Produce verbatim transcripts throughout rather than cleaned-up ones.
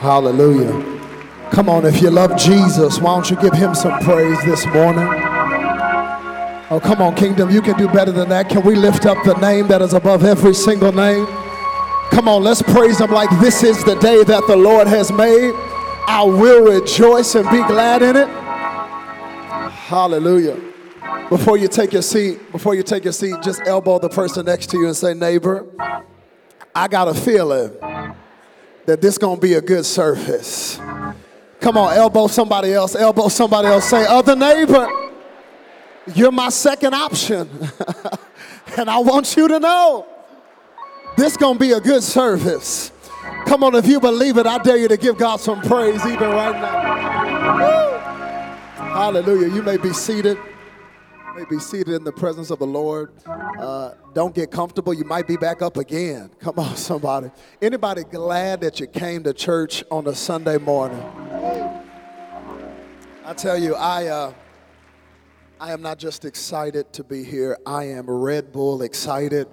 Hallelujah. Come on, if you love Jesus, why don't you give him some praise this morning? Oh, come on, Kingdom, you can do better than that. Can we lift up the name that is above every single name? Come on, let's praise him like this is the day that the Lord has made. I will rejoice and be glad in it. Hallelujah. Before you take your seat, before you take your seat, just elbow the person next to you and say, neighbor, I got a feeling that this gonna be a good service. Come on, elbow somebody else, elbow somebody else. Say, other neighbor, you're my second option. And I want you to know, this gonna be a good service. Come on, if you believe it, I dare you to give God some praise even right now. Woo! Hallelujah. You may be seated. You may be seated in the presence of the Lord. Uh, don't get comfortable. You might be back up again. Come on, somebody. Anybody glad that you came to church on a Sunday morning? I tell you, I uh, I am not just excited to be here. I am Red Bull excited,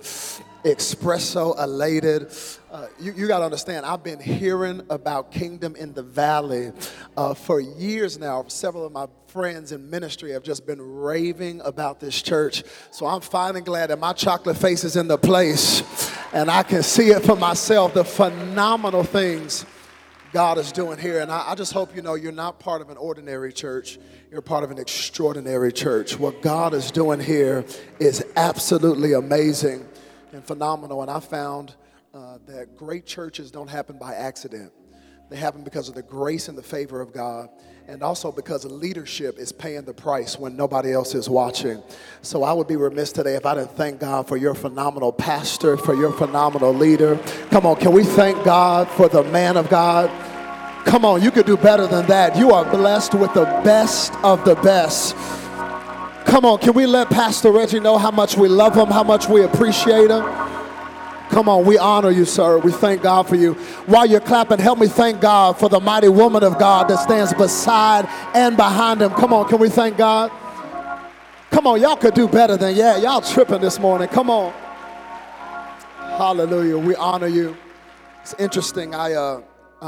espresso elated. Uh, you you got to understand, I've been hearing about Kingdom in the Valley uh, for years now. Several of my friends in ministry have just been raving about this church. So I'm finally glad that my chocolate face is in the place and I can see it for myself, the phenomenal things God is doing here. And I, I just hope you know you're not part of an ordinary church. You're part of an extraordinary church. What God is doing here is absolutely amazing and phenomenal. And I found uh, that great churches don't happen by accident. They happen because of the grace and the favor of God, and also because leadership is paying the price when nobody else is watching. So I would be remiss today if I didn't thank God for your phenomenal pastor, for your phenomenal leader. Come on, can we thank God for the man of God? Come on, you could do better than that. You are blessed with the best of the best. Come on, can we let Pastor Reggie know how much we love him, how much we appreciate him? Come on, we honor you, sir. We thank God for you. While you're clapping, help me thank God for the mighty woman of God that stands beside and behind him. Come on, can we thank God? Come on, y'all could do better than, yeah, y'all tripping this morning. Come on. Hallelujah, we honor you. It's interesting, I, uh,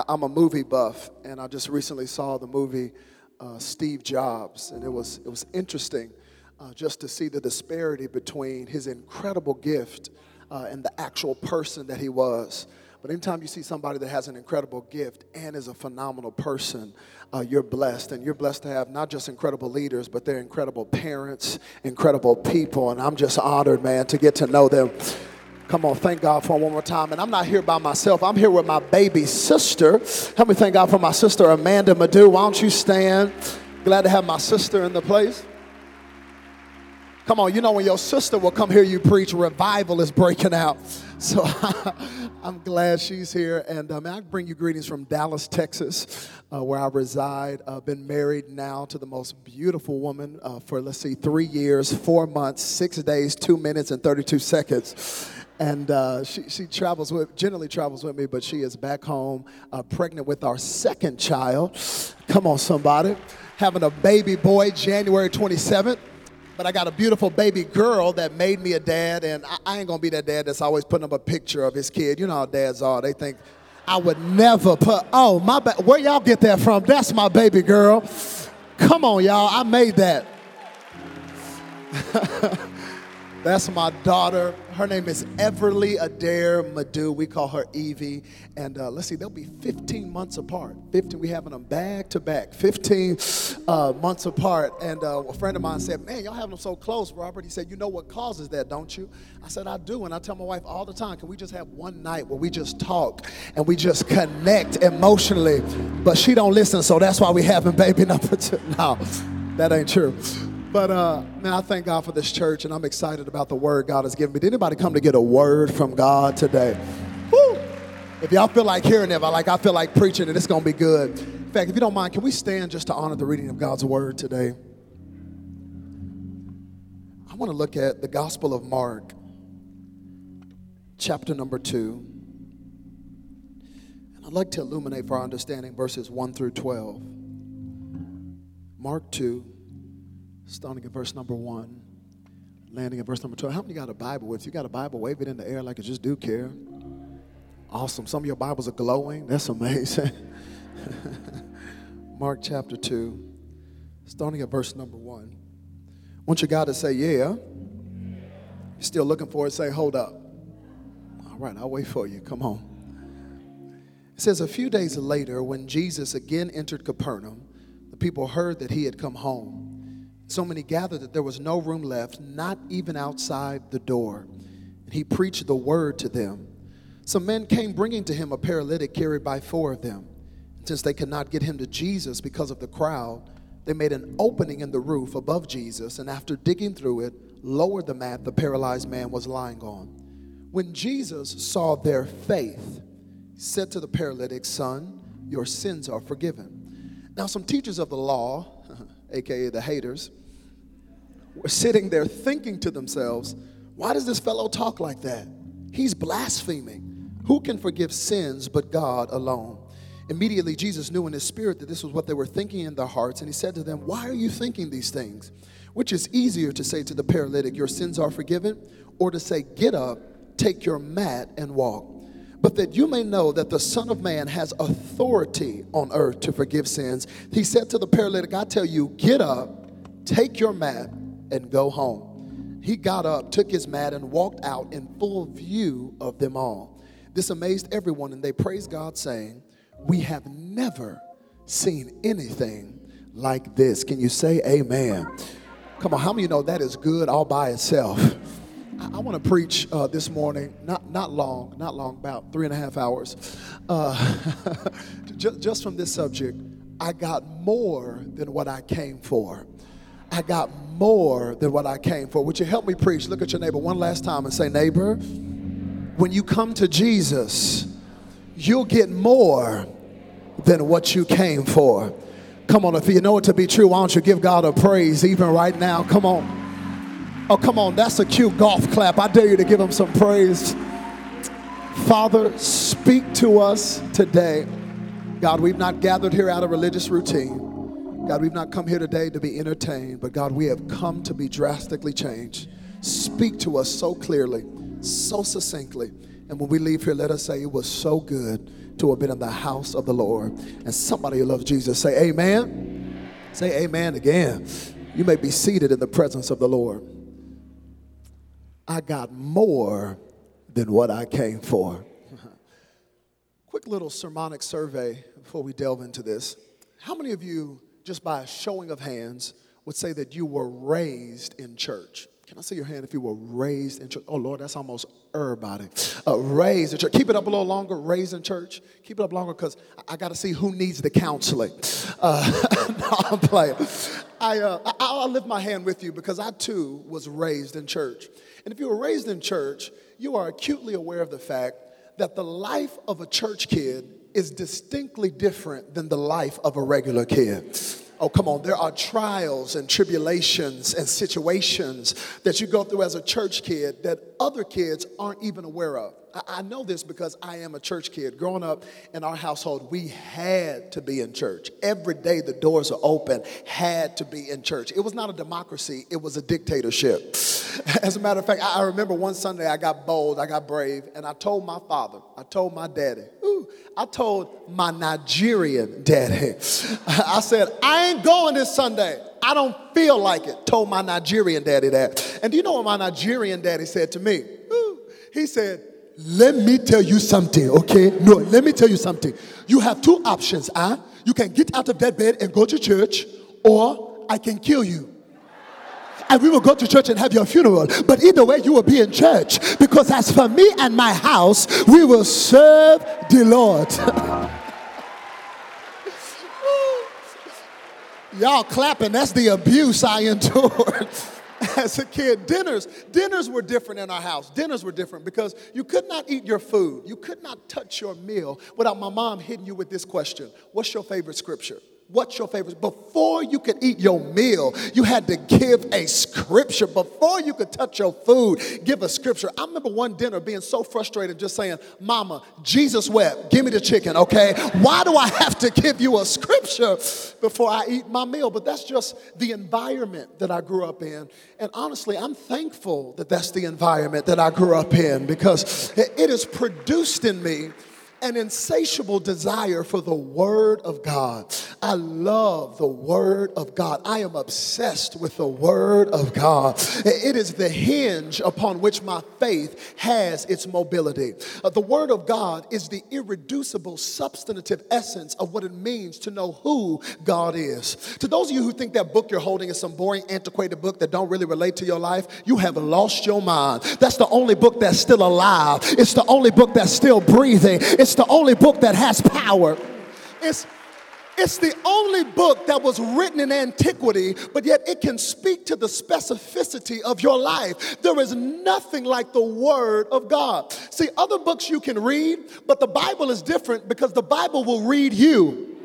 I'm a movie buff, and I just recently saw the movie uh, Steve Jobs, and it was, it was interesting uh, just to see the disparity between his incredible gift Uh, and the actual person that he was. But anytime you see somebody that has an incredible gift and is a phenomenal person, uh, you're blessed. And you're blessed to have not just incredible leaders, but they're incredible parents, incredible people. And I'm just honored, man, to get to know them. Come on, thank God for one more time. And I'm not here by myself. I'm here with my baby sister. Help me thank God for my sister, Amanda Madu. Why don't you stand? Glad to have my sister in the place. Come on, you know when your sister will come hear you preach, revival is breaking out. So I'm glad she's here. And um, I bring you greetings from Dallas, Texas, uh, where I reside. I've uh, been married now to the most beautiful woman uh, for, let's see, three years, four months, six days, two minutes, and thirty-two seconds. And uh, she, she travels with, generally travels with me, but she is back home, uh, pregnant with our second child. Come on, somebody. Having a baby boy January twenty-seventh. But I got a beautiful baby girl that made me a dad, and I, I ain't going to be that dad that's always putting up a picture of his kid. You know how dads are. They think, I would never put, oh, my ba- where y'all get that from? That's my baby girl. Come on, y'all. I made that. That's my daughter. Her name is Everly Adair Madhu. We call her Evie. And uh, let's see, they'll be fifteen months apart. fifteen, we having them back to back, fifteen months apart. And uh, a friend of mine said, man, y'all having them so close, Robert. He said, you know what causes that, don't you? I said, I do. And I tell my wife all the time, can we just have one night where we just talk and we just connect emotionally? But she don't listen, so that's why we having baby number two. No, that ain't true. But, uh, man, I thank God for this church, and I'm excited about the word God has given me. Did anybody come to get a word from God today? Woo! If y'all feel like hearing it, like I feel like preaching it, it's going to be good. In fact, if you don't mind, can we stand just to honor the reading of God's word today? I want to look at the Gospel of Mark, chapter number two. And I'd like to illuminate for our understanding verses one through twelve. Mark two. Starting at verse number one, landing at verse number twelve. How many got a Bible with you? You got a Bible, wave it in the air like you just do care. Awesome. Some of your Bibles are glowing. That's amazing. Mark chapter two, starting at verse number one. I want your God to say, yeah. yeah. You're still looking for it, say, hold up. All right, I'll wait for you. Come on. It says, a few days later, when Jesus again entered Capernaum, the people heard that he had come home. So many gathered that there was no room left, not even outside the door. And he preached the word to them. Some men came bringing to him a paralytic carried by four of them. And since they could not get him to Jesus because of the crowd, they made an opening in the roof above Jesus, and after digging through it, lowered the mat the paralyzed man was lying on. When Jesus saw their faith, he said to the paralytic, son, your sins are forgiven. Now some teachers of the law, aka the haters, were sitting there thinking to themselves, why does this fellow talk like that? He's blaspheming. Who can forgive sins but God alone? Immediately, Jesus knew in his spirit that this was what they were thinking in their hearts. And he said to them, why are you thinking these things? Which is easier to say to the paralytic, your sins are forgiven, or to say, get up, take your mat, and walk? But that you may know that the Son of Man has authority on earth to forgive sins. He said to the paralytic, I tell you, get up, take your mat, and go home. He got up, took his mat, and walked out in full view of them all. This amazed everyone, and they praised God, saying, we have never seen anything like this. Can you say amen? Come on, how many of you know that is good all by itself? I, I want to preach uh, this morning, not not long, not long, about three and a half hours, uh, just, just from this subject. I got more than what I came for. I got more than what I came for. Would you help me preach? Look at your neighbor one last time and say, neighbor, when you come to Jesus, you'll get more than what you came for. Come on, if you know it to be true, why don't you give God a praise even right now? Come on. Oh, come on. That's a cute golf clap. I dare you to give him some praise. Father, speak to us today. God, we've not gathered here out of religious routine. God, we've not come here today to be entertained, but God, we have come to be drastically changed. Speak to us so clearly, so succinctly. And when we leave here, let us say it was so good to have been in the house of the Lord. And somebody who loves Jesus, say amen. Amen. Say amen again. You may be seated in the presence of the Lord. I got more than what I came for. Quick little sermonic survey before we delve into this. How many of you, just by a showing of hands, would say that you were raised in church? Can I see your hand if you were raised in church? Oh, Lord, that's almost everybody. Uh, raised in church. Keep it up a little longer, raised in church. Keep it up longer because I, I got to see who needs the counseling. Uh, no, I'm playing. I, uh, I, I'll lift my hand with you because I, too, was raised in church. And if you were raised in church, you are acutely aware of the fact that the life of a church kid is distinctly different than the life of a regular kid. Oh, come on. There are trials and tribulations and situations that you go through as a church kid that other kids aren't even aware of. I know this because I am a church kid. Growing up in our household, we had to be in church. Every day the doors are open, had to be in church. It was not a democracy. It was a dictatorship. As a matter of fact, I remember one Sunday I got bold, I got brave, and I told my father, I told my daddy, ooh, I told my Nigerian daddy, I said, I ain't going this Sunday. I don't feel like it. Told my Nigerian daddy that. And do you know what my Nigerian daddy said to me? Ooh, he said, let me tell you something, okay? No, let me tell you something. You have two options, huh? You can get out of that bed and go to church, or I can kill you. And we will go to church and have your funeral. But either way, you will be in church. Because as for me and my house, we will serve the Lord. Y'all clapping, that's the abuse I endured. As a kid, dinners, dinners were different in our house. Dinners were different because you could not eat your food. You could not touch your meal without my mom hitting you with this question. What's your favorite scripture? What's your favorite? Before you could eat your meal, you had to give a scripture. Before you could touch your food, give a scripture. I remember one dinner being so frustrated just saying, Mama, Jesus wept. Give me the chicken, okay? Why do I have to give you a scripture before I eat my meal? But that's just the environment that I grew up in. And honestly, I'm thankful that that's the environment that I grew up in because it has produced in me an insatiable desire for the Word of God. I love the Word of God. I am obsessed with the Word of God. It is the hinge upon which my faith has its mobility. Uh, the Word of God is the irreducible substantive essence of what it means to know who God is. To those of you who think that book you're holding is some boring, antiquated book that don't really relate to your life, you have lost your mind. That's the only book that's still alive. It's the only book that's still breathing. It's the only book that has power. It's It's the only book that was written in antiquity, but yet it can speak to the specificity of your life. There is nothing like the Word of God. See, other books you can read, but the Bible is different because the Bible will read you.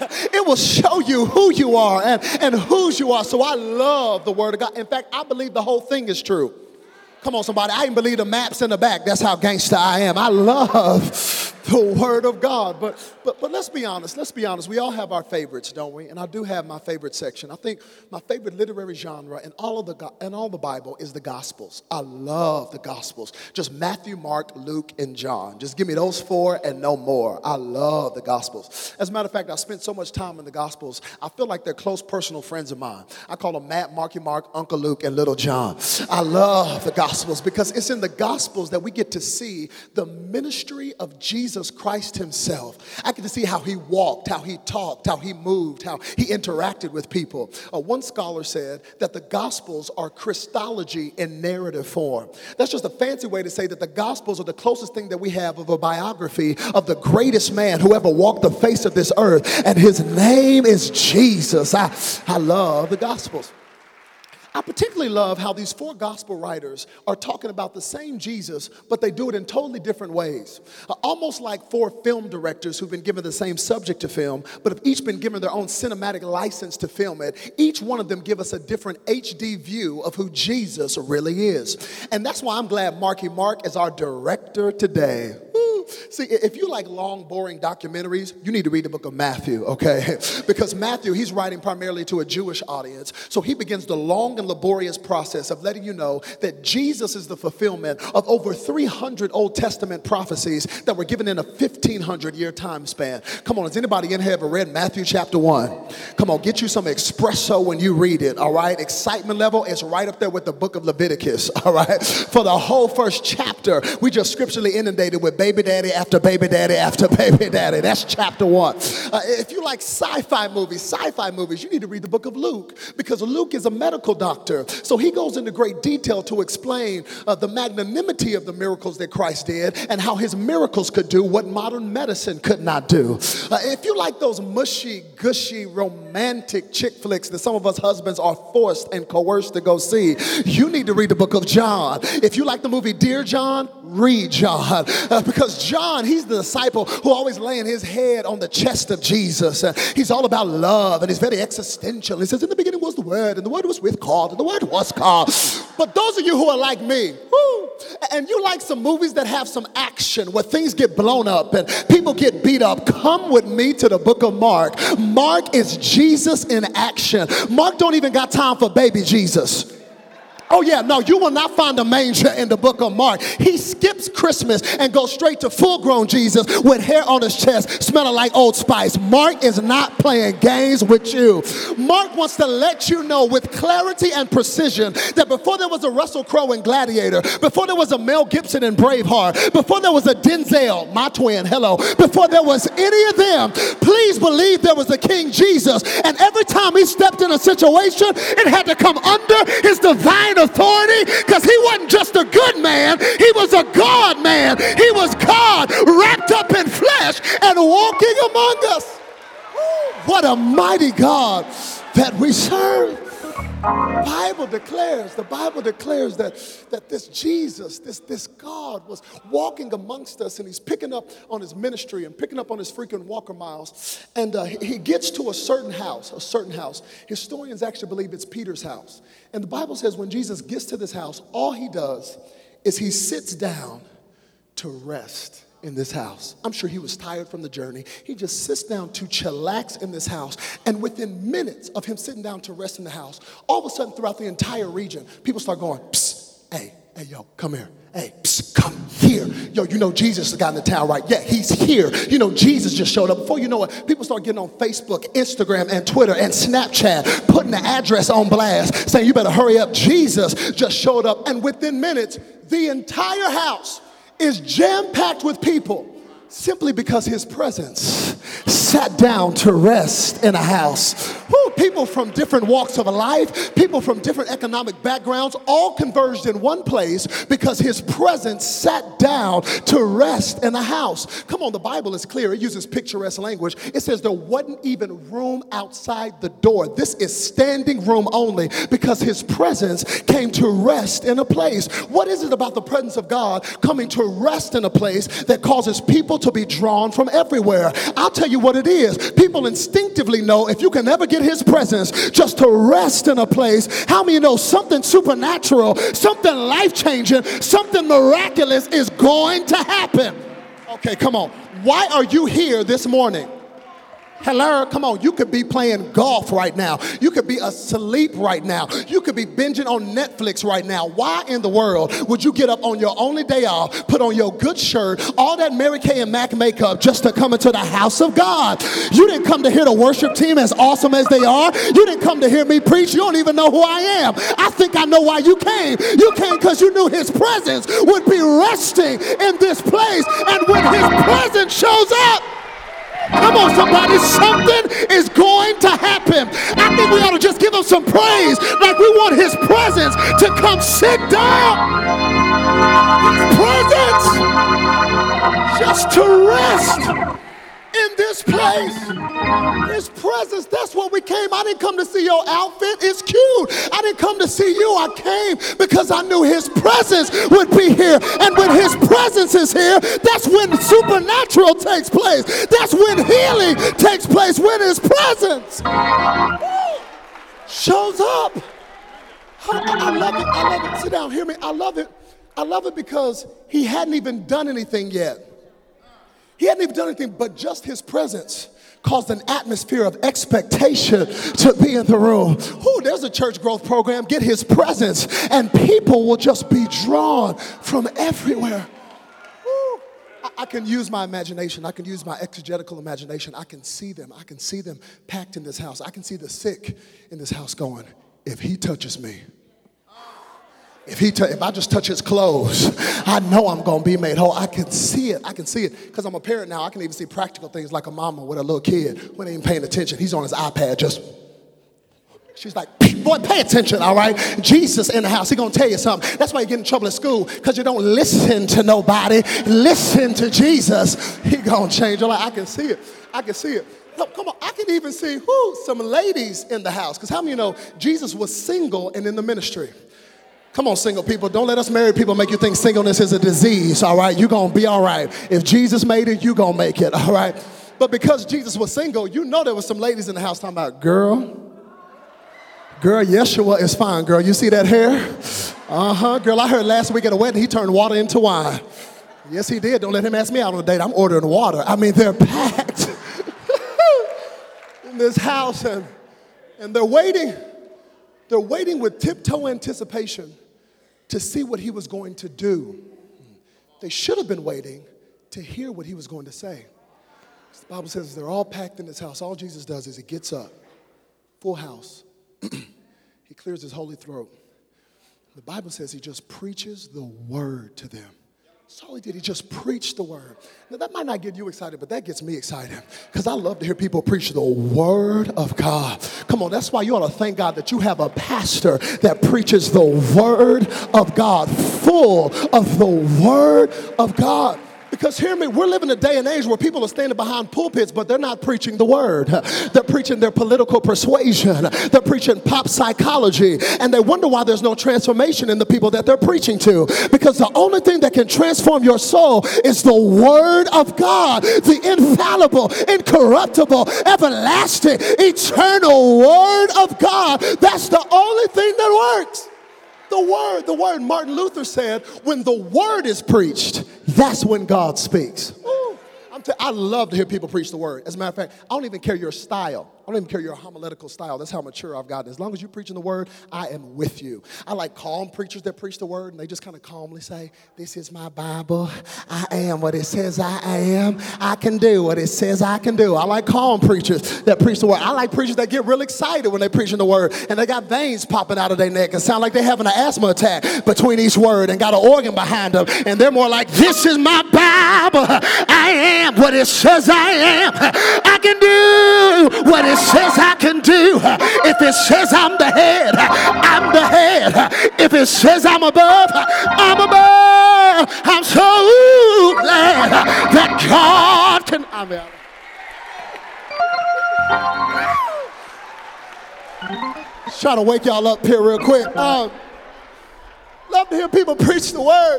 It will show you who you are and, and whose you are. So I love the Word of God. In fact, I believe the whole thing is true. Come on, somebody. I even believe the map's in the back. That's how gangster I am. I love the Word of God. But but but let's be honest. Let's be honest. We all have our favorites, don't we? And I do have my favorite section. I think my favorite literary genre in all of the in all the Bible is the Gospels. I love the Gospels. Just Matthew, Mark, Luke, and John. Just give me those four and no more. I love the Gospels. As a matter of fact, I spent so much time in the Gospels, I feel like they're close personal friends of mine. I call them Matt, Marky Mark, Uncle Luke, and Little John. I love the Gospels because it's in the Gospels that we get to see the ministry of Jesus Christ himself. I get to see how he walked, how he talked, how he moved, how he interacted with people. Uh, one scholar said that the Gospels are Christology in narrative form. That's just a fancy way to say that the Gospels are the closest thing that we have of a biography of the greatest man who ever walked the face of this earth, and his name is Jesus. I, I love the Gospels. I particularly love how these four gospel writers are talking about the same Jesus, but they do it in totally different ways. Uh, almost like four film directors who've been given the same subject to film, but have each been given their own cinematic license to film it. Each one of them give us a different H D view of who Jesus really is. And that's why I'm glad Marky Mark is our director today. See, if you like long, boring documentaries, you need to read the book of Matthew, okay? Because Matthew, he's writing primarily to a Jewish audience. So he begins the long and laborious process of letting you know that Jesus is the fulfillment of over three hundred Old Testament prophecies that were given in a fifteen hundred year time span. Come on, has anybody in here ever read Matthew chapter one? Come on, get you some espresso when you read it, all right? Excitement level is right up there with the book of Leviticus, all right? For the whole first chapter, we just scripturally inundated with baby dad. Daddy after baby daddy after baby daddy. That's chapter one. Uh, if you like sci-fi movies, sci-fi movies, you need to read the book of Luke, because Luke is a medical doctor. So he goes into great detail to explain uh, the magnanimity of the miracles that Christ did and how his miracles could do what modern medicine could not do. Uh, if you like those mushy, gushy, romantic chick flicks that some of us husbands are forced and coerced to go see, you need to read the book of John. If you like the movie Dear John, read John, uh, because John, he's the disciple who always laying his head on the chest of Jesus. Uh, he's all about love, and he's very existential. He says, in the beginning was the Word, and the Word was with God, and the Word was God. But those of you who are like me, whoo, and you like some movies that have some action where things get blown up and people get beat up, come with me to the book of Mark. Mark is Jesus in action. Mark don't even got time for baby Jesus. Oh yeah, no, you will not find a manger in the book of Mark. He skips Christmas and goes straight to full-grown Jesus with hair on his chest, smelling like Old Spice. Mark is not playing games with you. Mark wants to let you know with clarity and precision that before there was a Russell Crowe in Gladiator, before there was a Mel Gibson in Braveheart, before there was a Denzel, my twin, hello, before there was any of them, please believe there was a King Jesus. And every time he stepped in a situation, it had to come under his divine authority, because he wasn't just a good man, he was a God man. He was God wrapped up in flesh and walking among us. Ooh, what a mighty God that we serve. The Bible declares, the Bible declares that, that this Jesus, this, this God was walking amongst us, and he's picking up on his ministry and picking up on his freaking walker miles. And uh, he, he gets to a certain house, a certain house. Historians actually believe it's Peter's house. And the Bible says when Jesus gets to this house, all he does is he sits down to rest in this house. I'm sure he was tired from the journey. He just sits down to chillax in this house. And within minutes of him sitting down to rest in the house, all of a sudden throughout the entire region, people start going, psst, hey, hey, yo, come here. Hey, psst, come here. Yo, you know Jesus got in the town, right? Yeah, he's here. You know Jesus just showed up. Before you know it, people start getting on Facebook, Instagram, and Twitter, and Snapchat, putting the address on blast, saying you better hurry up. Jesus just showed up, and within minutes, the entire house is jam-packed with people simply because his presence sat down to rest in a house. Woo, people from different walks of life, people from different economic backgrounds, all converged in one place because his presence sat down to rest in a house. Come on, the Bible is clear. It uses picturesque language. It says there wasn't even room outside the door. This is standing room only because his presence came to rest in a place. What is it about the presence of God coming to rest in a place that causes people to be drawn from everywhere? I'll tell you what it is. People instinctively know if you can ever get his presence just to rest in a place, how many know something supernatural, something life-changing, something miraculous is going to happen? Okay, come on. Why are you here this morning? Hello, come on. You could be playing golf right now. You could be asleep right now. You could be binging on Netflix right now. Why in the world would you get up on your only day off, put on your good shirt, all that Mary Kay and Mac makeup just to come into the house of God? You didn't come to hear the worship team as awesome as they are. You didn't come to hear me preach. You don't even know who I am. I think I know why you came. You came because you knew his presence would be resting in this place. And when his presence shows up, come on, somebody, something is going to happen. I think we ought to just give him some praise, like we want his presence to come sit down. His presence just to rest in this place. His presence, that's what we came. I didn't come to see your outfit. It's cute. I didn't come to see you. I came because I knew his presence would be here. And when his presence is here, that's when supernatural takes place. That's when healing takes place, when his presence shows up. I, I love it. I love it. Sit down. Hear me. I love it. I love it because he hadn't even done anything yet. He hadn't even done anything, but just his presence caused an atmosphere of expectation to be in the room. Ooh, there's a church growth program. Get his presence, and people will just be drawn from everywhere. Ooh, I-, I can use my imagination. I can use my exegetical imagination. I can see them. I can see them packed in this house. I can see the sick in this house going, if he touches me, If he, t- if I just touch his clothes, I know I'm going to be made whole. I can see it. I can see it because I'm a parent now. I can even see practical things like a mama with a little kid when they ain't paying attention. He's on his iPad just... She's like, boy, pay attention, all right? Jesus in the house. He's going to tell you something. That's why you get in trouble at school, because you don't listen to nobody. Listen to Jesus. He's going to change your life. I can see it. I can see it. No, come on, I can even see who some ladies in the house, because how many know Jesus was single and in the ministry? Come on, single people. Don't let us married people make you think singleness is a disease, all right? You're going to be all right. If Jesus made it, you're going to make it, all right? But because Jesus was single, you know there were some ladies in the house talking about, girl, girl, Yeshua is fine, girl. You see that hair? Uh-huh. Girl, I heard last week at a wedding, he turned water into wine. Yes, he did. Don't let him ask me out on a date. I'm ordering water. I mean, they're packed in this house, and, and they're waiting. They're waiting with tiptoe anticipation to see what he was going to do. They should have been waiting to hear what he was going to say. The Bible says they're all packed in this house. All Jesus does is he gets up, full house. He clears his holy throat. The Bible says he just preaches the word to them. That's all he did. He just preached the word. Now, that might not get you excited, but that gets me excited because I love to hear people preach the word of God. Come on, that's why you ought to thank God that you have a pastor that preaches the word of God, full of the word of God. Because hear me, we're living a day and age where people are standing behind pulpits, but they're not preaching the word. They're preaching their political persuasion. They're preaching pop psychology. And they wonder why there's no transformation in the people that they're preaching to. Because the only thing that can transform your soul is the word of God. The infallible, incorruptible, everlasting, eternal word of God. That's the only thing that works. The word, the word. Martin Luther said, when the word is preached, that's when God speaks. Ooh, I'm t- I love to hear people preach the word. As a matter of fact, I don't even care your style. I don't even care your homiletical style. That's how mature I've gotten. As long as you're preaching the word, I am with you. I like calm preachers that preach the word, and they just kind of calmly say, this is my Bible. I am what it says I am. I can do what it says I can do. I like calm preachers that preach the word. I like preachers that get real excited when they're preaching the word, and they got veins popping out of their neck and sound like they're having an asthma attack between each word and got an organ behind them, and they're more like, this is my Bible. I am what it says I am. I can do what it says I can do. If it says I'm the head, I'm the head. If it says I'm above, I'm above. I'm so glad that God can... I'm out. Just trying to wake y'all up here real quick. Um, love to hear people preach the word.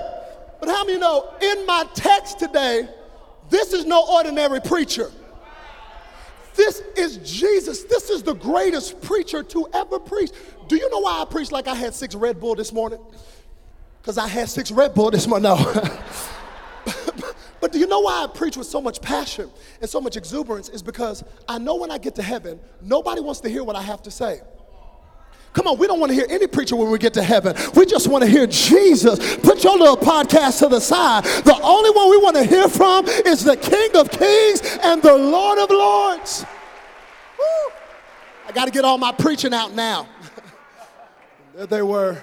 But how many know, in my text today, this is no ordinary preacher. This is Jesus. This is the greatest preacher to ever preach. Do you know why I preach like I had six Red Bull this morning? Because I had six Red Bull this morning. No. But do you know why I preach with so much passion and so much exuberance? Is because I know when I get to heaven, nobody wants to hear what I have to say. Come on, we don't want to hear any preacher when we get to heaven. We just want to hear Jesus. Put your little podcast to the side. The only one we want to hear from is the King of Kings and the Lord of Lords. Woo. I got to get all my preaching out now. There they were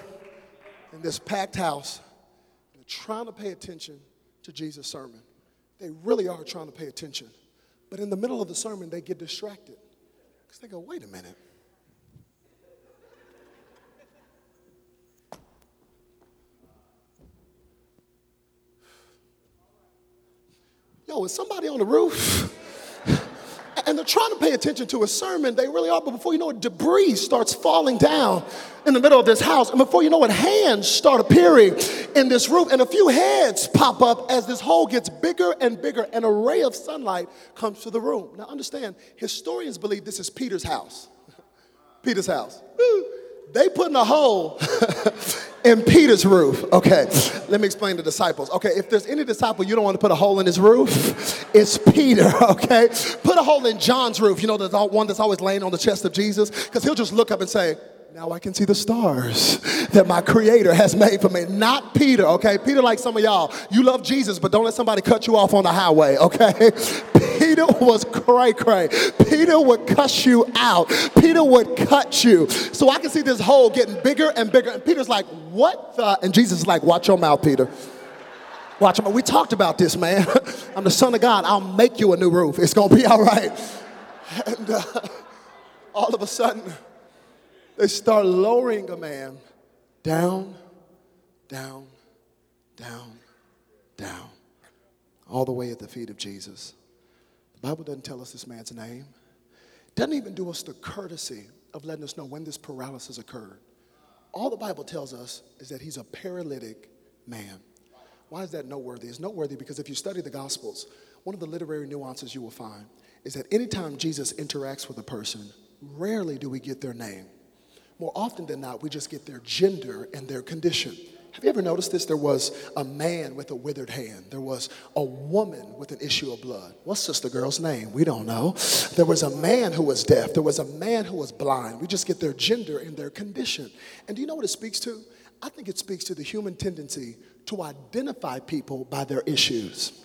in this packed house. They're trying to pay attention to Jesus' sermon. They really are trying to pay attention. But in the middle of the sermon, they get distracted. Because they go, wait a minute. Yo, is somebody on the roof? And they're trying to pay attention to a sermon. They really are. But before you know it, debris starts falling down in the middle of this house. And before you know it, hands start appearing in this roof. And a few heads pop up as this hole gets bigger and bigger. And a ray of sunlight comes to the room. Now understand, historians believe this is Peter's house. Peter's house. They putting a hole in Peter's roof. Okay, let me explain to the disciples. Okay, if there's any disciple you don't want to put a hole in his roof, it's Peter, okay? Put a hole in John's roof, you know, the one that's always laying on the chest of Jesus, because he'll just look up and say, now I can see the stars that my creator has made for me. Not Peter, okay? Peter, like some of y'all, you love Jesus, but don't let somebody cut you off on the highway, okay? Peter was cray-cray. Peter would cuss you out. Peter would cut you. So I can see this hole getting bigger and bigger. And Peter's like, what the? And Jesus is like, watch your mouth, Peter. Watch your mouth. We talked about this, man. I'm the son of God. I'll make you a new roof. It's going to be all right. And uh, all of a sudden, they start lowering a man down, down, down, down, all the way at the feet of Jesus. The Bible doesn't tell us this man's name. Doesn't even do us the courtesy of letting us know when this paralysis occurred. All the Bible tells us is that he's a paralytic man. Why is that noteworthy? It's noteworthy because if you study the Gospels, one of the literary nuances you will find is that anytime Jesus interacts with a person, rarely do we get their name. More often than not, we just get their gender and their condition. Have you ever noticed this? There was a man with a withered hand. There was a woman with an issue of blood. What's Sister Girl's name? We don't know. There was a man who was deaf. There was a man who was blind. We just get their gender and their condition. And do you know what it speaks to? I think it speaks to the human tendency to identify people by their issues.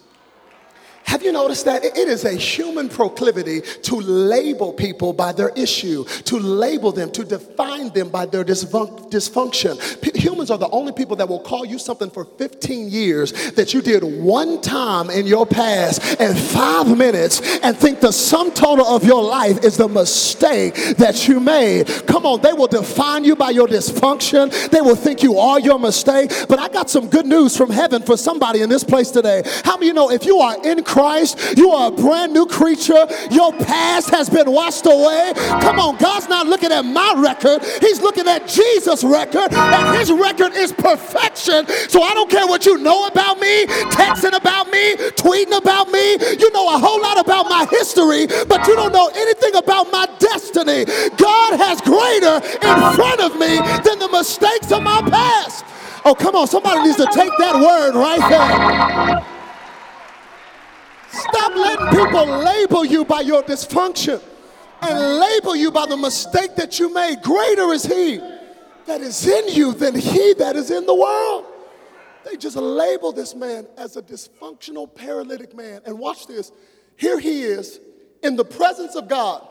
Have you noticed that? It is a human proclivity to label people by their issue, to label them, to define them by their disfun- dysfunction. P- humans are the only people that will call you something for fifteen years that you did one time in your past and five minutes and think the sum total of your life is the mistake that you made. Come on, they will define you by your dysfunction. They will think you are your mistake. But I got some good news from heaven for somebody in this place today. How many of you know if you are in Christ, you are a brand new creature. Your past has been washed away. Come on, God's not looking at my record. He's looking at Jesus' record, and his record is perfection. So I don't care what you know about me, texting about me, tweeting about me. You know a whole lot about my history, but you don't know anything about my destiny. God has greater in front of me than the mistakes of my past. Oh, come on, somebody needs to take that word right there. Stop letting people label you by your dysfunction. and label you by the mistake that you made, greater is he that is in you than he that is in the world. They just label this man as a dysfunctional paralytic man. And watch this. Here he is in the presence of God,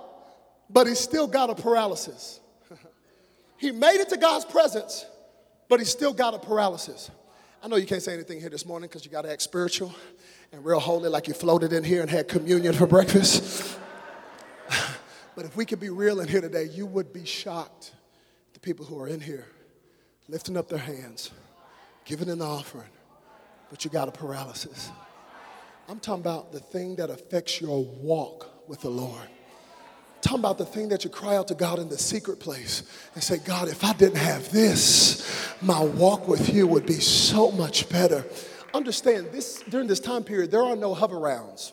but he's still got a paralysis. He made it to God's presence, but he's still got a paralysis. I know you can't say anything here this morning because you got to act spiritual and real holy like you floated in here and had communion for breakfast. But if we could be real in here today, you would be shocked at the people who are in here lifting up their hands, giving an offering, but you got a paralysis. I'm talking about the thing that affects your walk with the Lord. I'm talking about the thing that you cry out to God in the secret place and say, God, if I didn't have this, my walk with you would be so much better. Understand, this during this time period, there are no hover rounds.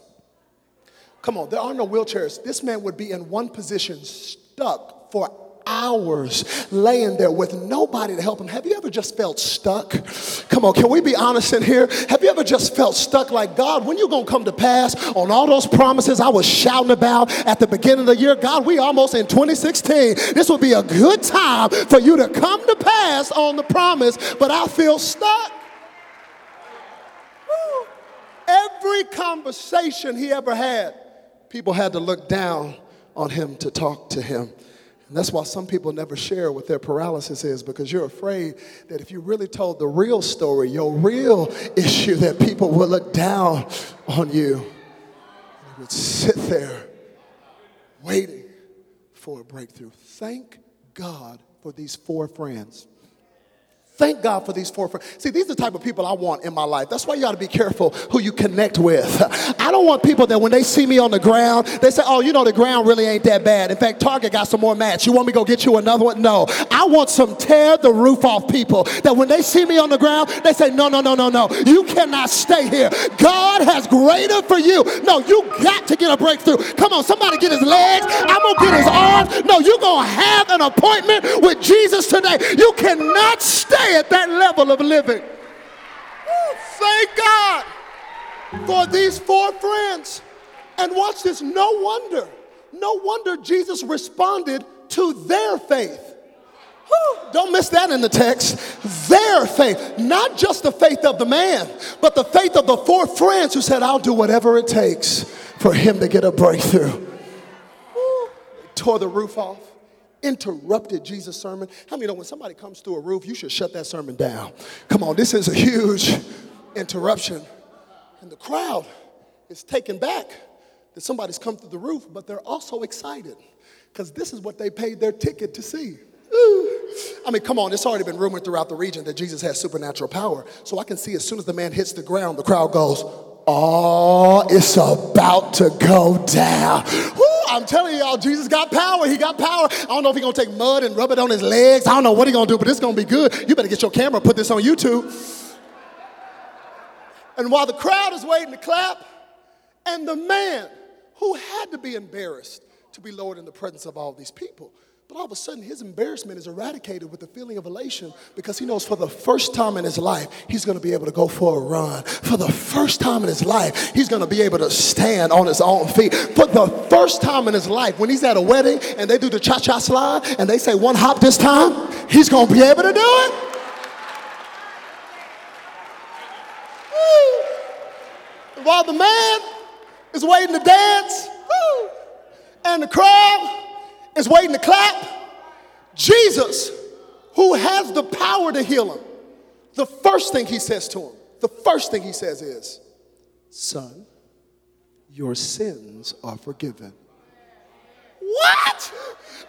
Come on, there are no wheelchairs. This man would be in one position, stuck for hours, laying there with nobody to help him. Have you ever just felt stuck? Come on, can we be honest in here? Have you ever just felt stuck like, God, when you gonna come to pass on all those promises I was shouting about at the beginning of the year? God, we almost in twenty sixteen. This would be a good time for you to come to pass on the promise, but I feel stuck. Woo. Every conversation he ever had, people had to look down on him to talk to him. And that's why some people never share what their paralysis is, because you're afraid that if you really told the real story, your real issue, that people would look down on you. And you would sit there waiting for a breakthrough. Thank God for these four friends. Thank God for these four friends. See, these are the type of people I want in my life. That's why you ought to be careful who you connect with. I don't want people that when they see me on the ground, they say, oh, you know, the ground really ain't that bad. In fact, Target got some more mats. You want me to go get you another one? No. I want some tear the roof off people that when they see me on the ground, they say, no, no, no, no, no. You cannot stay here. God has greater for you. No, you got to get a breakthrough. Come on, somebody get his legs. I'm going to get his arms. No, you're going to have an appointment with Jesus today. You cannot stay at that level of living. Ooh, thank God for these four friends. And watch this, no wonder, no wonder Jesus responded to their faith. Ooh, don't miss that in the text. Their faith, not just the faith of the man, but the faith of the four friends who said, I'll do whatever it takes for him to get a breakthrough. Ooh, tore the roof off. Interrupted Jesus' sermon. How many know when somebody comes through a roof, you should shut that sermon down? Come on, this is a huge interruption. And the crowd is taken back that somebody's come through the roof, but they're also excited because this is what they paid their ticket to see. Ooh. I mean, come on, it's already been rumored throughout the region that Jesus has supernatural power. So I can see as soon as the man hits the ground, the crowd goes, oh, it's about to go down. Woo! I'm telling y'all, Jesus got power. He got power. I don't know if he's going to take mud and rub it on his legs. I don't know what he's going to do, but it's going to be good. You better get your camera, put this on YouTube. And while the crowd is waiting to clap, and the man who had to be embarrassed to be lowered in the presence of all these people, but all of a sudden, his embarrassment is eradicated with the feeling of elation because he knows for the first time in his life, he's going to be able to go for a run. For the first time in his life, he's going to be able to stand on his own feet. For the first time in his life, when he's at a wedding and they do the cha-cha slide and they say one hop this time, he's going to be able to do it. Woo. While the man is waiting to dance, woo, and the crowd is waiting to clap, Jesus, who has the power to heal him, the first thing he says to him, the first thing he says is, son, your sins are forgiven. What?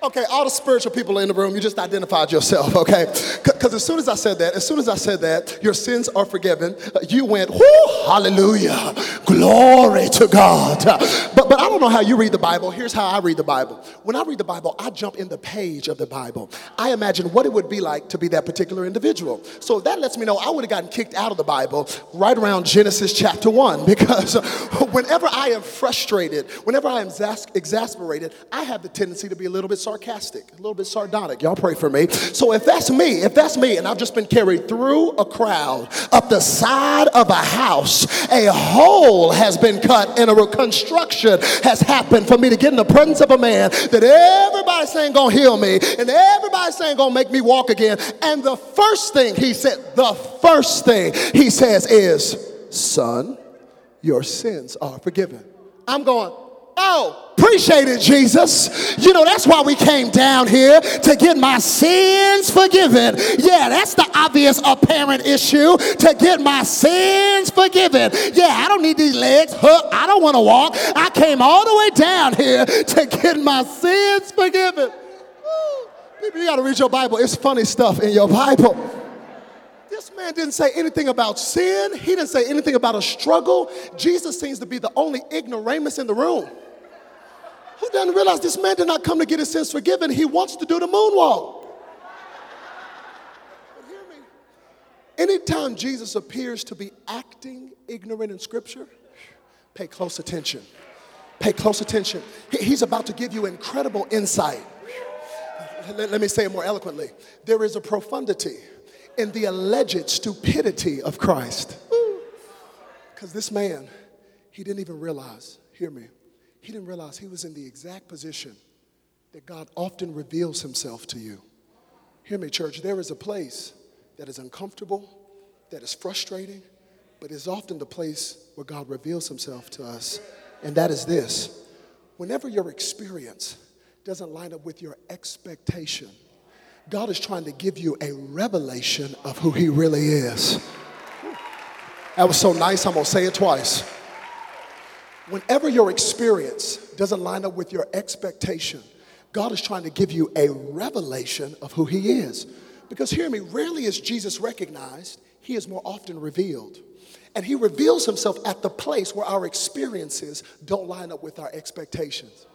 Okay, all the spiritual people in the room, you just identified yourself, okay? Because as soon as I said that, as soon as I said that, your sins are forgiven, you went, whoo, hallelujah, glory to God. But, but I don't know how you read the Bible. Here's how I read the Bible. When I read the Bible, I jump in the page of the Bible. I imagine what it would be like to be that particular individual. So that lets me know I would have gotten kicked out of the Bible right around Genesis chapter one, because whenever I am frustrated, whenever I am exas- exasperated, I have the tendency to be a little bit sarcastic, a little bit sardonic. Y'all pray for me. So if that's me, if that's me, and I've just been carried through a crowd, up the side of a house, a hole has been cut in a reconstruction has happened for me to get in the presence of a man that everybody's saying gonna heal me and everybody's saying gonna make me walk again. And the first thing he said, the first thing he says is, son, your sins are forgiven. I'm going, oh, appreciate it, Jesus. You know, that's why we came down here, to get my sins forgiven. Yeah, that's the obvious apparent issue, to get my sins forgiven. Yeah, I don't need these legs. Huh, I don't want to walk. I came all the way down here to get my sins forgiven. Woo. People, you got to read your Bible. It's funny stuff in your Bible. This man didn't say anything about sin. He didn't say anything about a struggle. Jesus seems to be the only ignoramus in the room who doesn't realize this man did not come to get his sins forgiven. He wants to do the moonwalk. But hear me. Anytime Jesus appears to be acting ignorant in Scripture, pay close attention. Pay close attention. He's about to give you incredible insight. Let me say it more eloquently. There is a profundity in the alleged stupidity of Christ. Because this man, he didn't even realize, hear me, he didn't realize he was in the exact position that God often reveals himself to you. Hear me, church. There is a place that is uncomfortable, that is frustrating, but is often the place where God reveals himself to us, and that is this. Whenever your experience doesn't line up with your expectation, God is trying to give you a revelation of who he really is. That was so nice, I'm going to say it twice. Whenever your experience doesn't line up with your expectation, God is trying to give you a revelation of who he is. Because hear me, rarely is Jesus recognized. He is more often revealed. And he reveals himself at the place where our experiences don't line up with our expectations.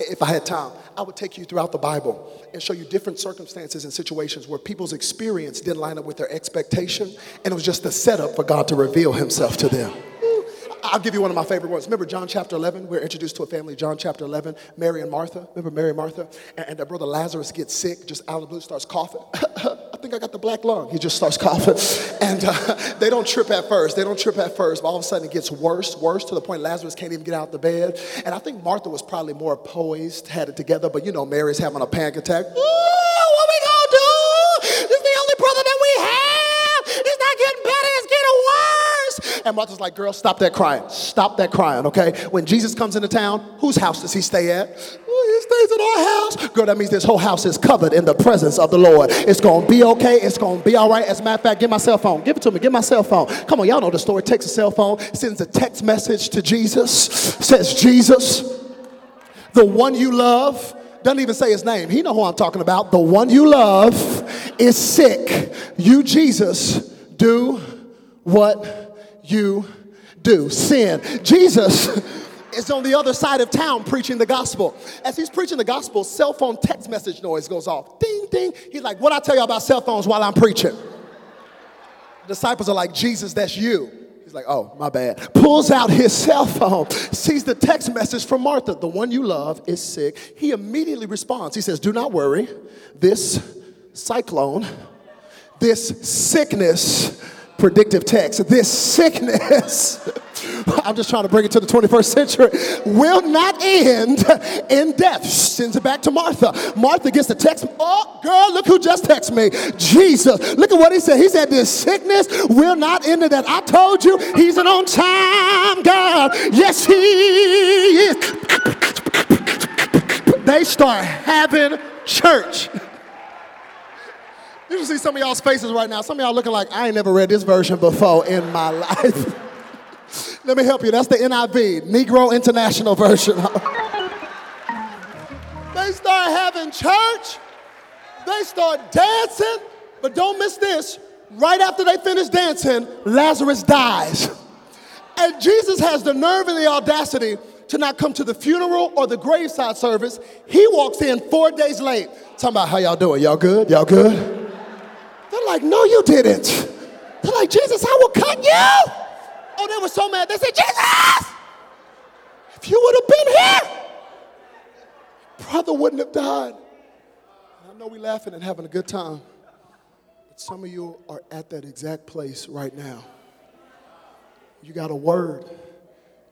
If I had time, I would take you throughout the Bible and show you different circumstances and situations where people's experience didn't line up with their expectation, and it was just a setup for God to reveal himself to them. I'll give you one of my favorite ones. Remember John chapter eleven? We're introduced to a family, John chapter eleven, Mary and Martha. Remember Mary and Martha? And, and their brother Lazarus gets sick, just out of the blue, starts coughing. I think I got the black lung. He just starts coughing. And uh, they don't trip at first. They don't trip at first. But all of a sudden it gets worse, worse, to the point Lazarus can't even get out of the bed. And I think Martha was probably more poised, had it together. But you know, Mary's having a panic attack. Ooh, what we gonna do? This is the only brother that we have. It's not getting better. It's getting worse. And Martha's like, girl, stop that crying. Stop that crying, okay? When Jesus comes into town, whose house does he stay at? He stays in our house. Girl, that means this whole house is covered in the presence of the Lord. It's going to be okay. It's going to be all right. As a matter of fact, get my cell phone. Give it to me. Get my cell phone. Come on, y'all know the story. Takes a cell phone, sends a text message to Jesus, says, Jesus, the one you love, doesn't even say his name. He know who I'm talking about. The one you love is sick. You, Jesus, do what you do. Sin. Jesus is on the other side of town preaching the gospel. As he's preaching the gospel, cell phone text message noise goes off. Ding, ding. He's like, what I tell you about cell phones while I'm preaching? The disciples are like, Jesus, that's you. He's like, oh, my bad. Pulls out his cell phone, sees the text message from Martha. The one you love is sick. He immediately responds. He says, do not worry. This cyclone, this sickness, predictive text, this sickness, I'm just trying to bring it to the twenty-first century, will not end in death. Sends it back to Martha. Martha gets the text. Oh, girl, look who just texted me. Jesus. Look at what he said. He said, this sickness will not end in death. I told you, he's an on-time God. Yes, he is. They start having church. You see some of y'all's faces right now. Some of y'all looking like, I ain't never read this version before in my life. Let me help you. That's the N I V, Negro International Version. They start having church. They start dancing. But don't miss this. Right after they finish dancing, Lazarus dies. And Jesus has the nerve and the audacity to not come to the funeral or the graveside service. He walks in four days late. Talking about, how y'all doing? Y'all good? Y'all good? They're like, no, you didn't. They're like, Jesus, I will cut you. Oh, they were so mad. They said, Jesus, if you would have been here, brother wouldn't have died. And I know we're laughing and having a good time, but some of you are at that exact place right now. You got a word.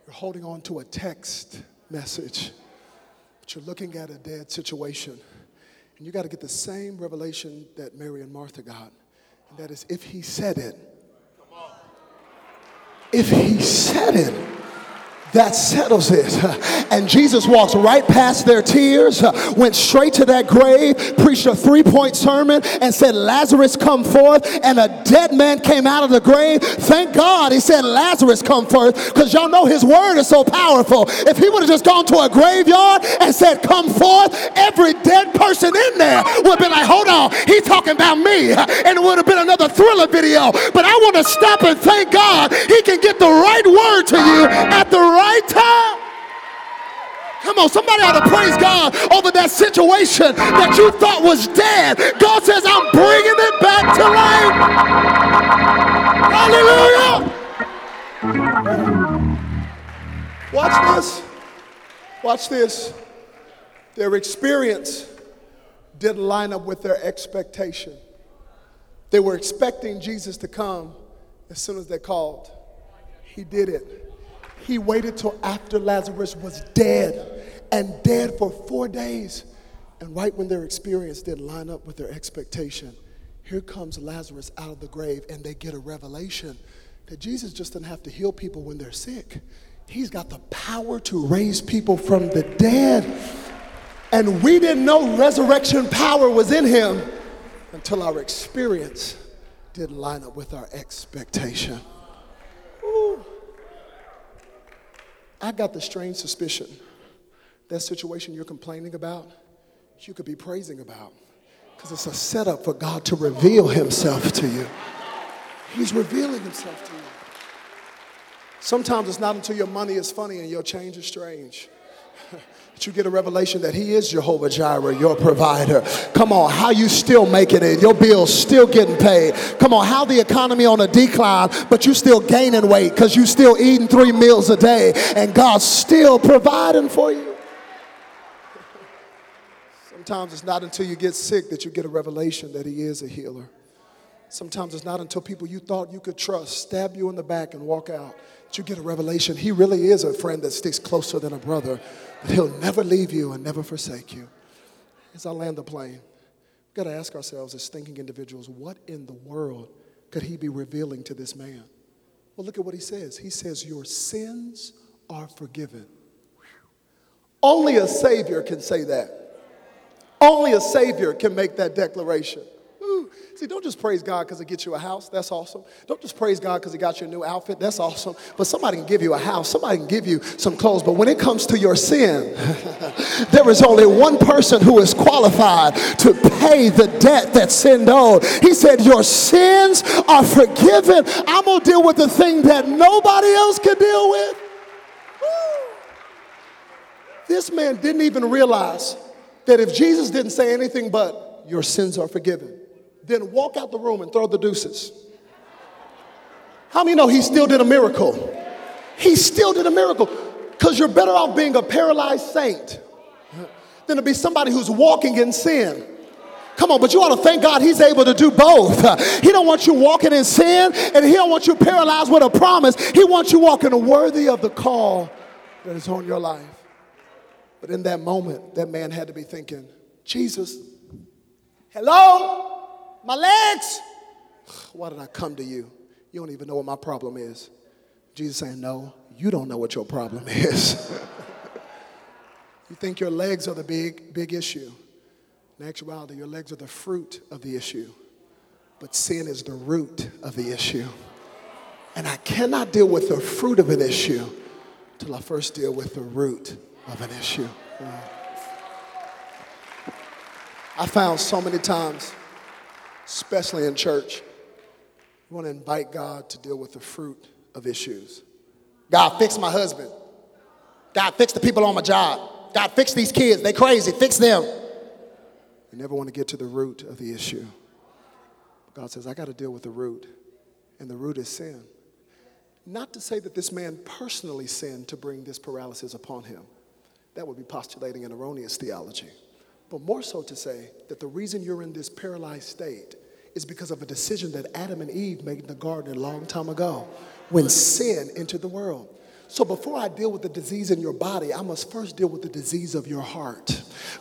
You're holding on to a text message. But you're looking at a dead situation. And you got to get the same revelation that Mary and Martha got. And that is, if he said it, if he said it, that settles it. And Jesus walks right past their tears, went straight to that grave, preached a three-point sermon, and said, Lazarus, come forth. And a dead man came out of the grave. Thank God he said, Lazarus, come forth, because y'all know his word is so powerful. If he would have just gone to a graveyard and said, come forth, every dead person in there would have been like, hold on, he's talking about me. And it would have been another Thriller video. But I want to stop and thank God he can get the right word to you at the right right time. Come on, somebody ought to praise God over that situation that you thought was dead. God says, I'm bringing it back to life. Hallelujah. Watch this. Watch this. Their experience didn't line up with their expectation. They were expecting Jesus to come as soon as they called. He did it. He waited till after Lazarus was dead, and dead for four days. And right when their experience didn't line up with their expectation, here comes Lazarus out of the grave, and they get a revelation that Jesus just doesn't have to heal people when they're sick. He's got the power to raise people from the dead. And we didn't know resurrection power was in him until our experience didn't line up with our expectation. Ooh. I got the strange suspicion that situation you're complaining about, you could be praising about, because it's a setup for God to reveal himself to you. He's revealing himself to you. Sometimes it's not until your money is funny and your change is strange that you get a revelation that he is Jehovah Jireh, your provider. Come on, how you still making it, your bills still getting paid. Come on, how the economy on a decline, but you still gaining weight because you still eating three meals a day and God's still providing for you. Sometimes it's not until you get sick that you get a revelation that he is a healer. Sometimes it's not until people you thought you could trust stab you in the back and walk out that you get a revelation. He really is a friend that sticks closer than a brother. But he'll never leave you and never forsake you. As I land the plane, we've got to ask ourselves as thinking individuals, what in the world could he be revealing to this man? Well, look at what he says. He says, your sins are forgiven. Only a Savior can say that. Only a Savior can make that declaration. See, don't just praise God because he gets you a house. That's awesome. Don't just praise God because he got you a new outfit. That's awesome. But somebody can give you a house. Somebody can give you some clothes. But when it comes to your sin, there is only one person who is qualified to pay the debt that sin owed. He said, your sins are forgiven. I'm going to deal with the thing that nobody else can deal with. Woo. This man didn't even realize that if Jesus didn't say anything but, your sins are forgiven, then walk out the room and throw the deuces. How many know he still did a miracle? He still did a miracle, because you're better off being a paralyzed saint than to be somebody who's walking in sin. Come on, but you ought to thank God he's able to do both. He don't want you walking in sin, and he don't want you paralyzed with a promise. He wants you walking worthy of the call that is on your life. But in that moment, that man had to be thinking, Jesus, hello? My legs, why did I come to you? You don't even know what my problem is. Jesus saying, no, you don't know what your problem is. You think your legs are the big, big issue. In actuality, your legs are the fruit of the issue. But sin is the root of the issue. And I cannot deal with the fruit of an issue till I first deal with the root of an issue. Yeah. I found so many times, especially in church, you want to invite God to deal with the fruit of issues. God, fix my husband. God, fix the people on my job. God, fix these kids. They crazy. Fix them. You never want to get to the root of the issue. God says, I got to deal with the root. And the root is sin. Not to say that this man personally sinned to bring this paralysis upon him. That would be postulating an erroneous theology. But more so to say that the reason you're in this paralyzed state is because of a decision that Adam and Eve made in the garden a long time ago when sin entered the world. So before I deal with the disease in your body, I must first deal with the disease of your heart.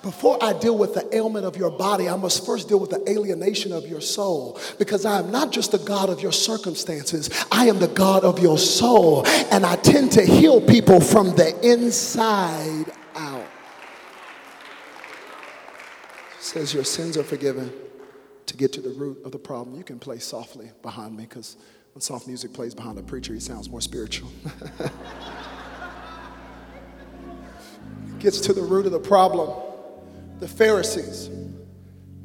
Before I deal with the ailment of your body, I must first deal with the alienation of your soul. Because I am not just the God of your circumstances. I am the God of your soul. And I tend to heal people from the inside out. It says your sins are forgiven. To get to the root of the problem, you can play softly behind me, because when soft music plays behind a preacher, he sounds more spiritual. It gets to the root of the problem. The Pharisees,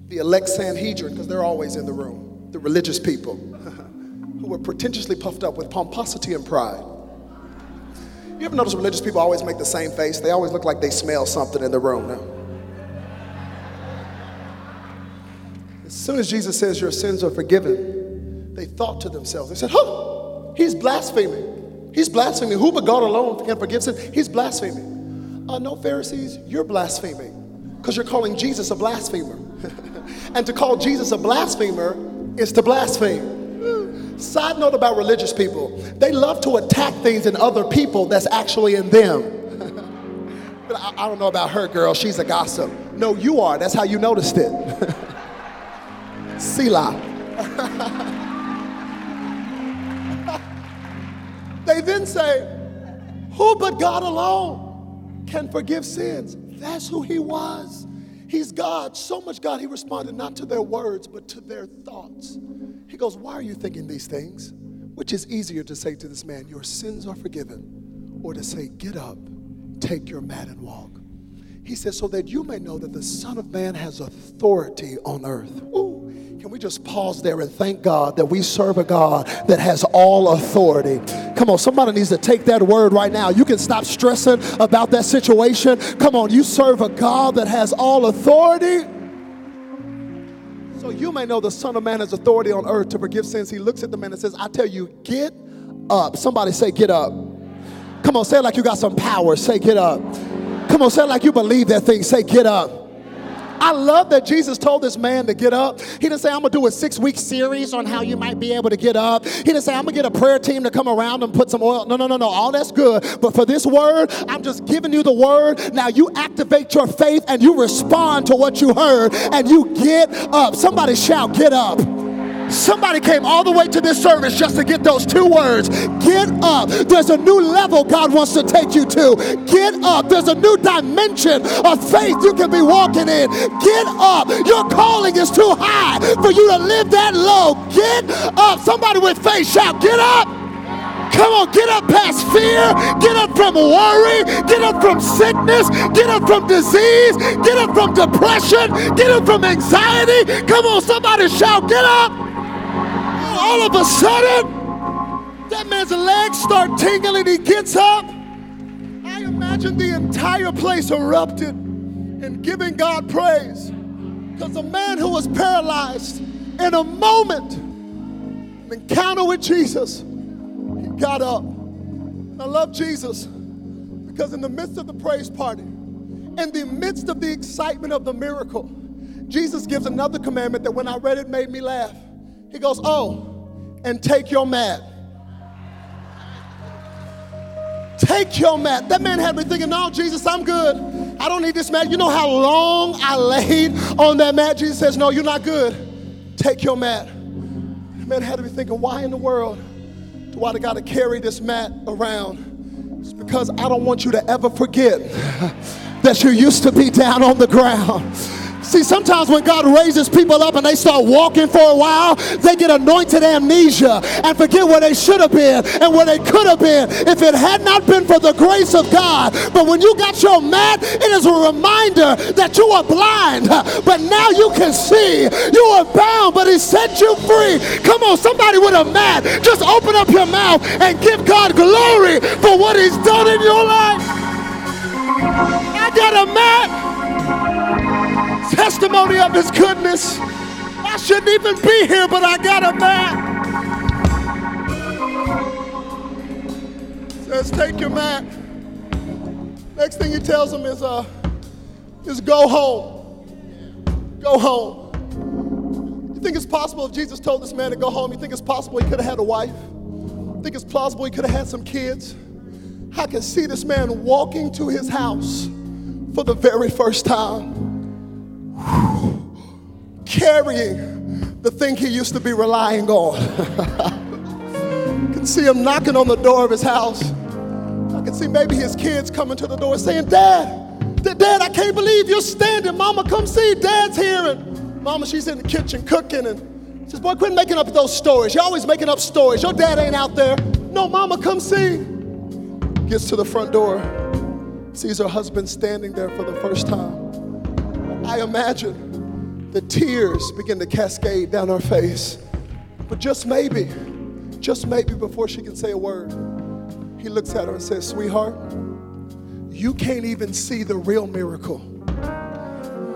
the elect Sanhedrin, because they're always in the room, the religious people who were pretentiously puffed up with pomposity and pride. You ever notice religious people always make the same face? They always look like they smell something in the room. Now, as soon as Jesus says your sins are forgiven, they thought to themselves, they said, huh, he's blaspheming. He's blaspheming. Who but God alone can forgive sin? He's blaspheming. Uh, no, Pharisees, you're blaspheming because you're calling Jesus a blasphemer. And to call Jesus a blasphemer is to blaspheme. Side note about religious people, they love to attack things in other people that's actually in them. But I, I don't know about her, girl. She's a gossip. No, you are. That's how you noticed it. Selah. They then say, who but God alone can forgive sins? That's who he was. He's God, so much God, he responded not to their words, but to their thoughts. He goes, why are you thinking these things? Which is easier to say to this man, your sins are forgiven, or to say, get up, take your mat and walk. He says, so that you may know that the Son of Man has authority on earth. Ooh. Can we just pause there and thank God that we serve a God that has all authority? Come on, somebody needs to take that word right now. You can stop stressing about that situation. Come on, you serve a God that has all authority. So you may know the Son of Man has authority on earth to forgive sins. He looks at the man and says, I tell you, get up. Somebody say, get up. Come on, say it like you got some power. Say, get up. Come on, say it like you believe that thing. Say, get up. I love that Jesus told this man to get up. He didn't say, I'm going to do a six-week series on how you might be able to get up. He didn't say, I'm going to get a prayer team to come around and put some oil. No, no, no, no. All that's good. But for this word, I'm just giving you the word. Now you activate your faith and you respond to what you heard and you get up. Somebody shout, get up. Somebody came all the way to this service just to get those two words. Get up. There's a new level God wants to take you to. Get up. There's a new dimension of faith you can be walking in. Get up. Your calling is too high for you to live that low. Get up. Somebody with faith shout, get up. Come on, get up past fear. Get up from worry. Get up from sickness. Get up from disease. Get up from depression. Get up from anxiety. Come on, somebody shout, get up. All of a sudden, that man's legs start tingling. He gets up. I imagine the entire place erupted in giving God praise, because a man who was paralyzed in a moment, an encounter with Jesus, he got up. I love Jesus because in the midst of the praise party, in the midst of the excitement of the miracle, Jesus gives another commandment that when I read it made me laugh. He goes, oh, and take your mat. Take your mat. That man had me thinking, no, Jesus, I'm good. I don't need this mat. You know how long I laid on that mat? Jesus says, no, you're not good. Take your mat. That man had me thinking, why in the world do I got to carry this mat around? It's because I don't want you to ever forget that you used to be down on the ground. See, sometimes when God raises people up and they start walking for a while, they get anointed amnesia and forget where they should have been and where they could have been if it had not been for the grace of God. But when you got your mat, it is a reminder that you were blind, but now you can see. You were bound, but he set you free. Come on, somebody with a mat, just open up your mouth and give God glory for what he's done in your life. I got a mat. Testimony of his goodness. I shouldn't even be here, but I got a mat. Says, take your mat. Next thing he tells him is, uh, is go home. Go home. You think it's possible if Jesus told this man to go home, you think it's possible he could have had a wife? You think it's plausible he could have had some kids? I can see this man walking to his house for the very first time, whew, carrying the thing he used to be relying on. I can see him knocking on the door of his house. I can see maybe his kids coming to the door saying, Dad, Dad, I can't believe you're standing. Mama, come see, Dad's here. And Mama, she's in the kitchen cooking. And says, boy, quit making up those stories. You're always making up stories. Your dad ain't out there. No, Mama, come see. Gets to the front door, sees her husband standing there for the first time. I imagine the tears begin to cascade down her face. But just maybe, just maybe before she can say a word, he looks at her and says, sweetheart, you can't even see the real miracle.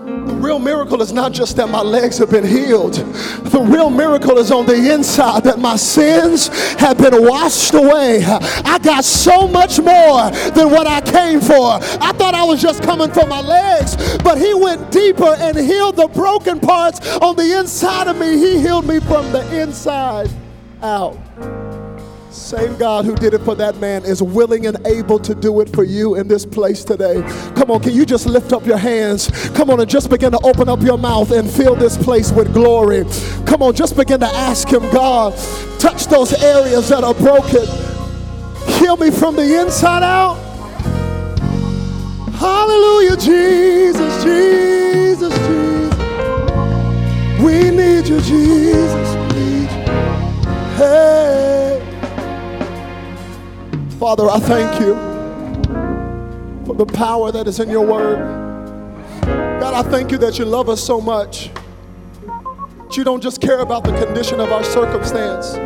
The real miracle is not just that my legs have been healed. The real miracle is on the inside, that my sins have been washed away. I got so much more than what I came for. I thought I was just coming for my legs, but he went deeper and healed the broken parts on the inside of me. He healed me from the inside out. Same God who did it for that man is willing and able to do it for you in this place today. Come on, can you just lift up your hands? Come on and just begin to open up your mouth and fill this place with glory. Come on, just begin to ask him, God, touch those areas that are broken. Heal me from the inside out. Hallelujah, Jesus, Jesus, Jesus. We need you, Jesus. We need you. Hey. Father, I thank you for the power that is in your word. God, I thank you that you love us so much that you don't just care about the condition of our circumstance,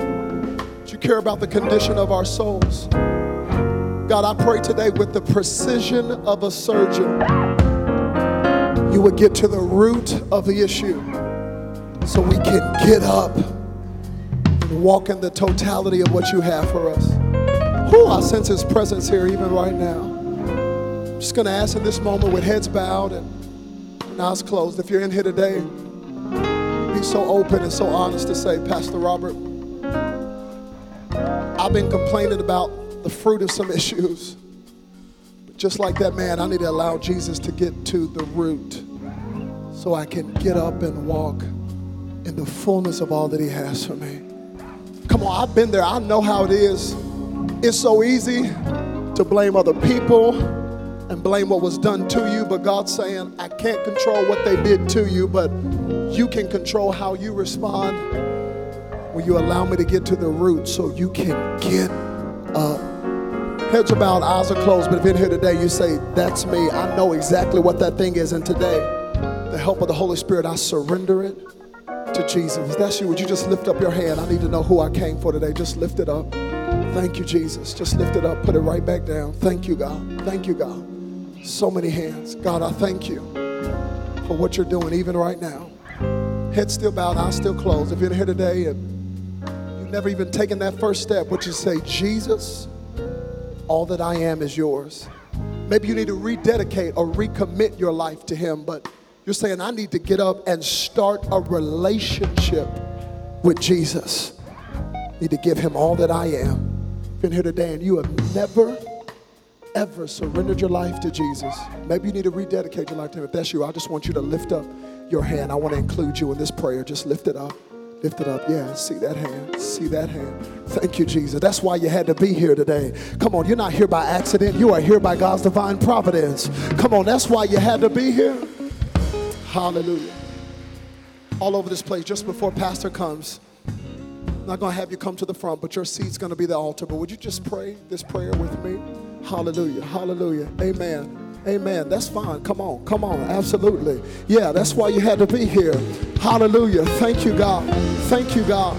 but you care about the condition of our souls. God, I pray today with the precision of a surgeon, you would get to the root of the issue so we can get up and walk in the totality of what you have for us. Ooh, I sense his presence here even right now. I'm just going to ask in this moment with heads bowed and, and eyes closed, if you're in here today, be so open and so honest to say, Pastor Robert, I've been complaining about the fruit of some issues. But just like that man, I need to allow Jesus to get to the root so I can get up and walk in the fullness of all that he has for me. Come on, I've been there. I know how it is. It's so easy to blame other people and blame what was done to you, but God's saying, I can't control what they did to you, but you can control how you respond. Will you allow me to get to the root so you can get up? Heads are bowed, eyes are closed, but if you're in here today, you say, that's me. I know exactly what that thing is, and today, the help of the Holy Spirit, I surrender it to Jesus. If that's you, would you just lift up your hand? I need to know who I came for today. Just lift it up. Thank you, Jesus. Just lift it up. Put it right back down. Thank you, God. Thank you, God. So many hands. God, I thank you for what you're doing even right now. Head still bowed, eyes still closed. If you're here today and you've never even taken that first step, would you say, Jesus, all that I am is yours. Maybe you need to rededicate or recommit your life to him, but you're saying, I need to get up and start a relationship with Jesus. I need to give him all that I am. Been here today and you have never ever surrendered your life to Jesus, maybe you need to rededicate your life to him. If that's you, I just want you to lift up your hand. I want to include you in this prayer. Just lift it up. Lift it up. Yeah, see that hand. See that hand. Thank you, Jesus. That's why you had to be here today. Come on, you're not here by accident. You are here by God's divine providence. Come on, that's why you had to be here. Hallelujah. All over this place, just before Pastor comes, I'm not going to have you come to the front, but your seat's going to be the altar. But would you just pray this prayer with me? Hallelujah. Hallelujah. Amen. Amen. That's fine. Come on. Come on. Absolutely. Yeah, that's why you had to be here. Hallelujah. Thank you, God. Thank you, God.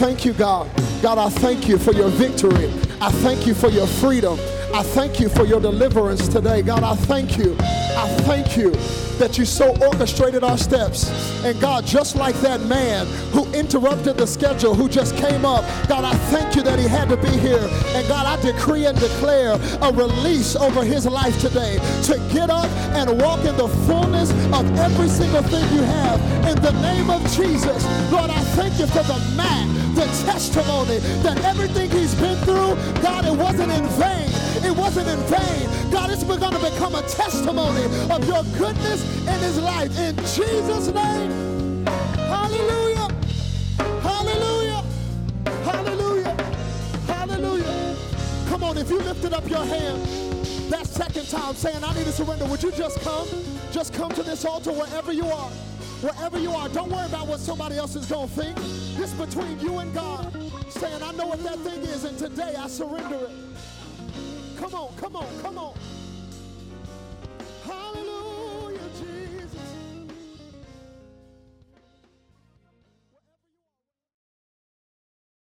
Thank you, God. God, I thank you for your victory. I thank you for your freedom. I thank you for your deliverance today. God, I thank you. I thank you that you so orchestrated our steps. And God, just like that man who interrupted the schedule, who just came up, God, I thank you that he had to be here. And God, I decree and declare a release over his life today to get up and walk in the fullness of every single thing you have. In the name of Jesus, Lord, I thank you for the man the testimony that everything he's been through, God, it wasn't in vain. It wasn't in vain. God, it's going to become a testimony of your goodness in his life. In Jesus' name, hallelujah, hallelujah, hallelujah, hallelujah. Come on, if you lifted up your hand that second time saying, I need to surrender, would you just come? Just come to this altar wherever you are. Wherever you are, don't worry about what somebody else is going to think. It's between you and God, saying, I know what that thing is, and today I surrender it. Come on, come on, come on. Hallelujah.